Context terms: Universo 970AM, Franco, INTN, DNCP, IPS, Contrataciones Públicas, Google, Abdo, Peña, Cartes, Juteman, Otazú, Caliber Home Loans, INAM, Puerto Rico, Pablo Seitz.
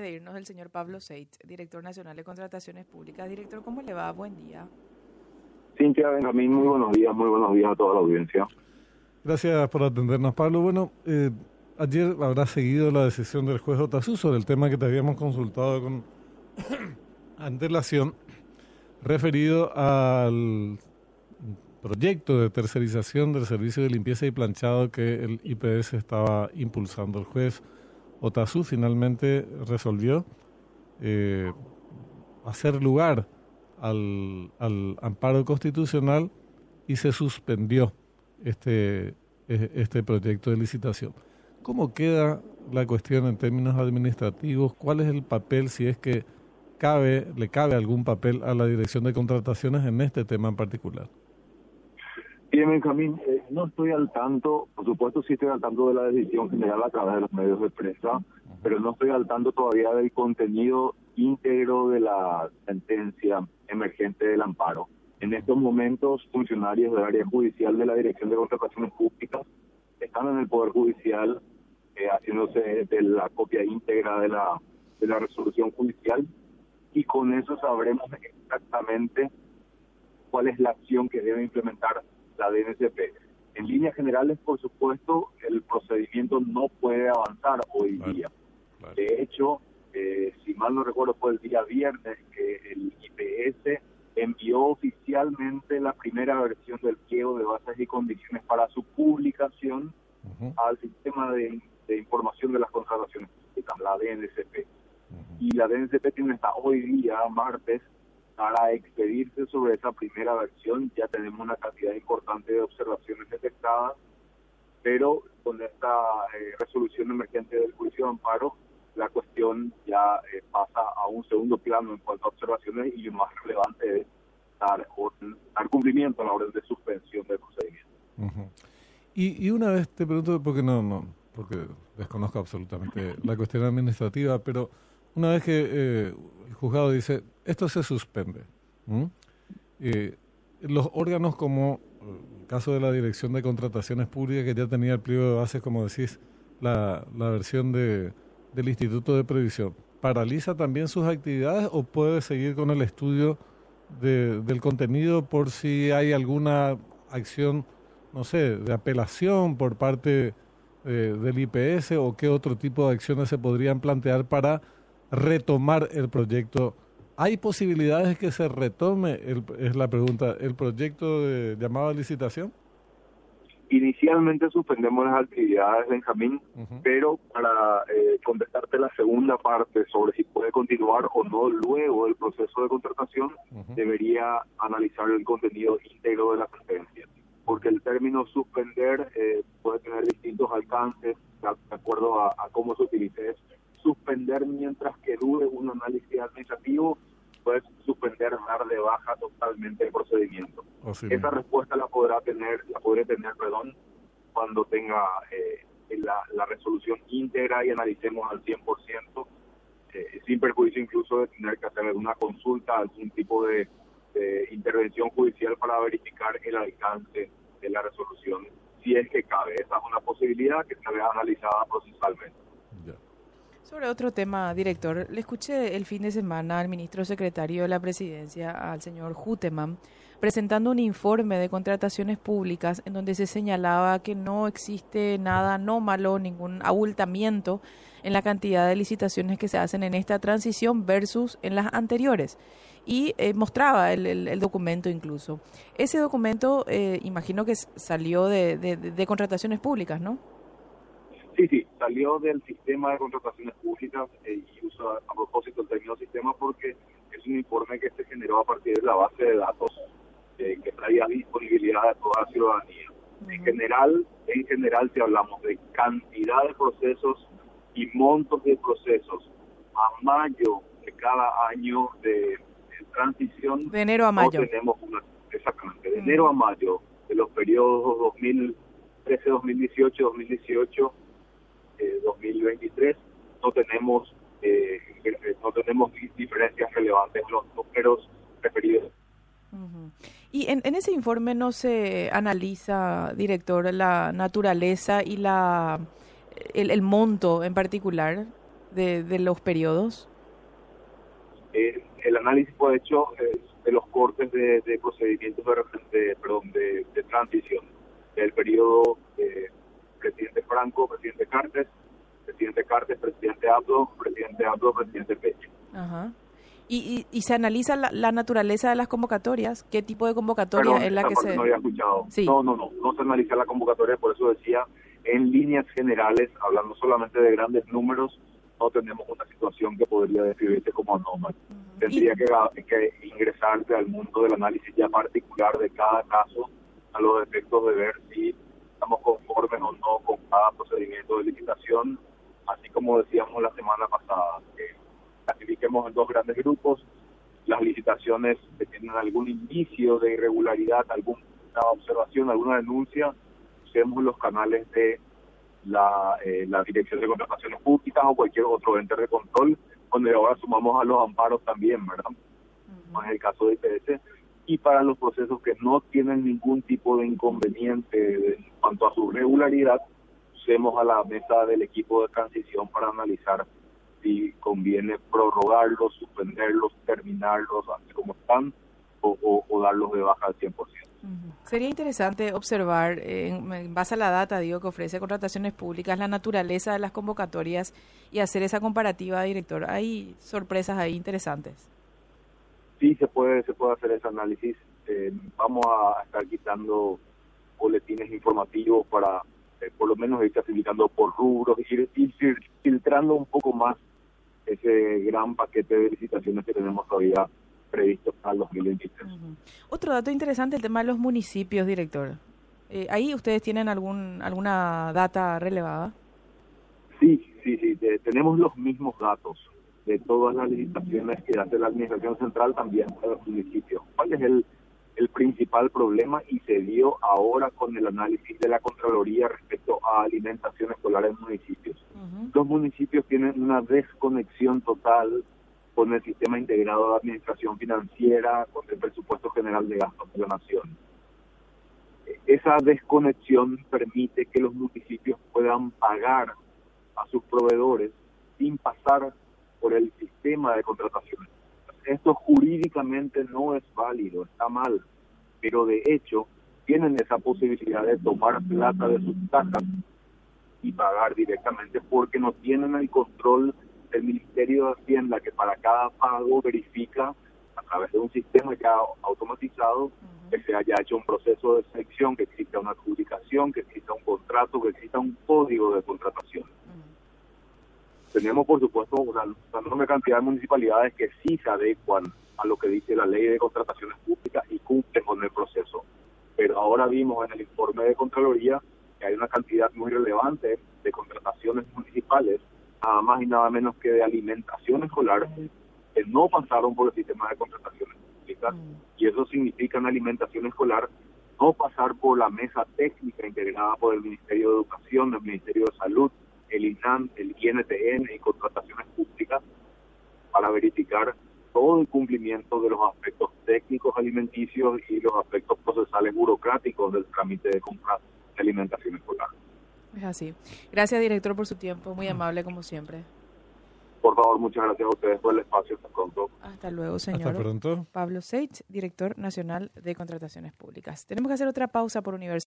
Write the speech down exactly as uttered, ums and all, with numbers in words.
de irnos el señor Pablo Seitz, director nacional de Contrataciones Públicas. Director, ¿cómo le va? Buen día. Cintia, Benjamín, muy buenos días, muy buenos días a toda la audiencia. Gracias por atendernos, Pablo. Bueno, eh, ayer habrás seguido la decisión del juez Otazú sobre el tema que te habíamos consultado con antelación, referido al proyecto de tercerización del servicio de limpieza y planchado que el I P S estaba impulsando. El juez Otazú finalmente resolvió eh, hacer lugar al, al amparo constitucional y se suspendió este, este proyecto de licitación. ¿Cómo queda la cuestión en términos administrativos? ¿Cuál es el papel, si es que cabe, le cabe algún papel a la Dirección de Contrataciones en este tema en particular? Bien, Benjamín, eh, no estoy al tanto, por supuesto sí estoy al tanto de la decisión general a través de los medios de prensa, pero no estoy al tanto todavía del contenido íntegro de la sentencia emergente del amparo. En estos momentos, funcionarios del área judicial de la Dirección de Contrataciones Públicas están en el Poder Judicial eh, haciéndose de la copia íntegra de la, de la resolución judicial, y con eso sabremos exactamente cuál es la acción que debe implementar la D N C P. En líneas generales, por supuesto, el procedimiento no puede avanzar hoy claro, día. Claro. De hecho, eh, si mal no recuerdo, fue el día viernes que el I P S envió oficialmente la primera versión del pliego de bases y condiciones para su publicación uh-huh. al sistema de, de información de las contrataciones públicas, la D N C P. Uh-huh. Y la D N C P tiene hasta hoy día, martes, para expedirse sobre esa primera versión. Ya tenemos una cantidad importante de observaciones detectadas, pero con esta eh, resolución emergente del juicio de amparo, la cuestión ya eh, pasa a un segundo plano en cuanto a observaciones, y lo más relevante es dar, orden, dar cumplimiento a la orden de suspensión del procedimiento. Uh-huh. Y, y una vez te pregunto, porque no, no, porque desconozco absolutamente la cuestión administrativa, pero una vez que eh, el juzgado dice, esto se suspende, ¿Mm? eh, los órganos, como el caso de la Dirección de Contrataciones Públicas, que ya tenía el pliego de bases, como decís, la, la versión de, del Instituto de Previsión, ¿paraliza también sus actividades o puede seguir con el estudio de, del contenido por si hay alguna acción, no sé, de apelación por parte eh, del I P S, o qué otro tipo de acciones se podrían plantear para retomar el proyecto? ¿Hay posibilidades que se retome, el, es la pregunta, el proyecto de llamada licitación? Inicialmente suspendemos las actividades, Benjamín, uh-huh. pero para eh, contestarte la segunda parte sobre si puede continuar o no luego el proceso de contratación, uh-huh. debería analizar el contenido íntegro de la sentencia, porque el término suspender eh, puede tener distintos alcances de acuerdo a, a cómo se utilice eso. Suspender mientras que dure un análisis administrativo, puedes suspender, dar de baja totalmente el procedimiento. Oh, sí, Esa bien. respuesta la podrá tener, la podré tener, perdón, cuando tenga eh, la, la resolución íntegra y analicemos al cien por ciento, eh, sin perjuicio incluso de tener que hacer alguna consulta, algún tipo de, de intervención judicial para verificar el alcance de la resolución, si es que cabe. Esa es una posibilidad que se vea analizada procesalmente. Ya. Sobre otro tema, director, le escuché el fin de semana al ministro secretario de la Presidencia, al señor Juteman, presentando un informe de contrataciones públicas en donde se señalaba que no existe nada anómalo, ningún abultamiento en la cantidad de licitaciones que se hacen en esta transición versus en las anteriores. Y eh, mostraba el, el, el documento incluso. Ese documento, eh, imagino que salió de, de, de contrataciones públicas, ¿no? Sí, sí, salió del sistema de contrataciones públicas eh, y uso a, a propósito el término sistema porque es un informe que se generó a partir de la base de datos eh, que traía disponibilidad a toda la ciudadanía. Uh-huh. En general, en general, si hablamos de cantidad de procesos y montos de procesos a mayo de cada año de, de transición, de enero a mayo, no tenemos una, exactamente, de uh-huh. enero a mayo de los periodos dos mil trece, dos mil dieciocho, dos mil dieciocho. dos mil veintitrés no tenemos eh, no tenemos diferencias relevantes en los números referidos. Uh-huh. Y en, en ese informe no se analiza, director, la naturaleza y la el, el monto en particular. de, de los periodos? Eh, el análisis fue hecho eh, de los cortes de, de procedimientos de, de, perdón, de, de transición del periodo eh, presidente Franco, presidente Cartes, presidente Cartes, presidente Abdo, presidente Abdo, presidente Peña. Ajá. Y, y, y se analiza la, la naturaleza de las convocatorias, qué tipo de convocatoria. Perdón, es la que se... No había escuchado. Sí. No, no, no, no se analiza la convocatoria, por eso decía, en líneas generales, hablando solamente de grandes números, no tenemos una situación que podría describirse como anómala. Uh-huh. Tendría y... que, que ingresarse al mundo del análisis ya particular de cada caso, a los efectos de ver si estamos conformes o no con cada procedimiento de licitación, así como decíamos la semana pasada, que clasifiquemos en dos grandes grupos, las licitaciones que tienen algún indicio de irregularidad, alguna observación, alguna denuncia, usemos los canales de la, eh, la Dirección de Contrataciones Públicas o cualquier otro ente de control, donde ahora sumamos a los amparos también, ¿verdad? Uh-huh. Como es el caso de I P S. Y para los procesos que no tienen ningún tipo de inconveniente en cuanto a su regularidad, usemos a la mesa del equipo de transición para analizar si conviene prorrogarlos, suspenderlos, terminarlos, así como están, o, o, o darlos de baja al cien por ciento. Uh-huh. Sería interesante observar, eh, en base a la data, digo, que ofrece Contrataciones Públicas, la naturaleza de las convocatorias y hacer esa comparativa, director. Hay sorpresas ahí interesantes. Sí, se puede, se puede hacer ese análisis. Eh, vamos a estar quitando boletines informativos para, eh, por lo menos, ir clasificando por rubros, ir, ir filtrando un poco más ese gran paquete de licitaciones que tenemos todavía previsto para el dos mil veintitrés. Uh-huh. Otro dato interesante, el tema de los municipios, director. Eh, ¿Ahí ustedes tienen algún alguna data relevada? Sí, sí, sí. De, tenemos los mismos datos de todas las licitaciones que hace la Administración Central también para los municipios. ¿Cuál es el, el principal problema? Y se dio ahora con el análisis de la Contraloría respecto a alimentación escolar en municipios. Uh-huh. Los municipios tienen una desconexión total con el sistema integrado de administración financiera, con el presupuesto general de gastos de la nación. Esa desconexión permite que los municipios puedan pagar a sus proveedores sin pasar por el sistema de contrataciones. Esto jurídicamente no es válido, está mal, pero de hecho tienen esa posibilidad de tomar plata de sus cajas y pagar directamente porque no tienen el control del Ministerio de Hacienda, que para cada pago verifica a través de un sistema ya automatizado, uh-huh, que se haya hecho un proceso de selección, que exista una adjudicación, que exista un contrato, que exista un código de contratación. Tenemos, por supuesto, una, una enorme cantidad de municipalidades que sí se adecuan a lo que dice la Ley de Contrataciones Públicas y cumplen con el proceso. Pero ahora vimos en el informe de Contraloría que hay una cantidad muy relevante de contrataciones municipales, nada más y nada menos que de alimentación escolar, que no pasaron por el sistema de contrataciones públicas. Y eso significa en alimentación escolar no pasar por la mesa técnica integrada por el Ministerio de Educación, el Ministerio de Salud, el I N A M, el I N T N y Contrataciones Públicas para verificar todo el cumplimiento de los aspectos técnicos alimenticios y los aspectos procesales burocráticos del trámite de compra de alimentación escolar. Es así. Gracias, director, por su tiempo. Muy amable, como siempre. Por favor, muchas gracias a ustedes por el espacio. Hasta pronto. Hasta luego, señor. Hasta pronto. Pablo Seitz, director nacional de Contrataciones Públicas. Tenemos que hacer otra pausa por Universo.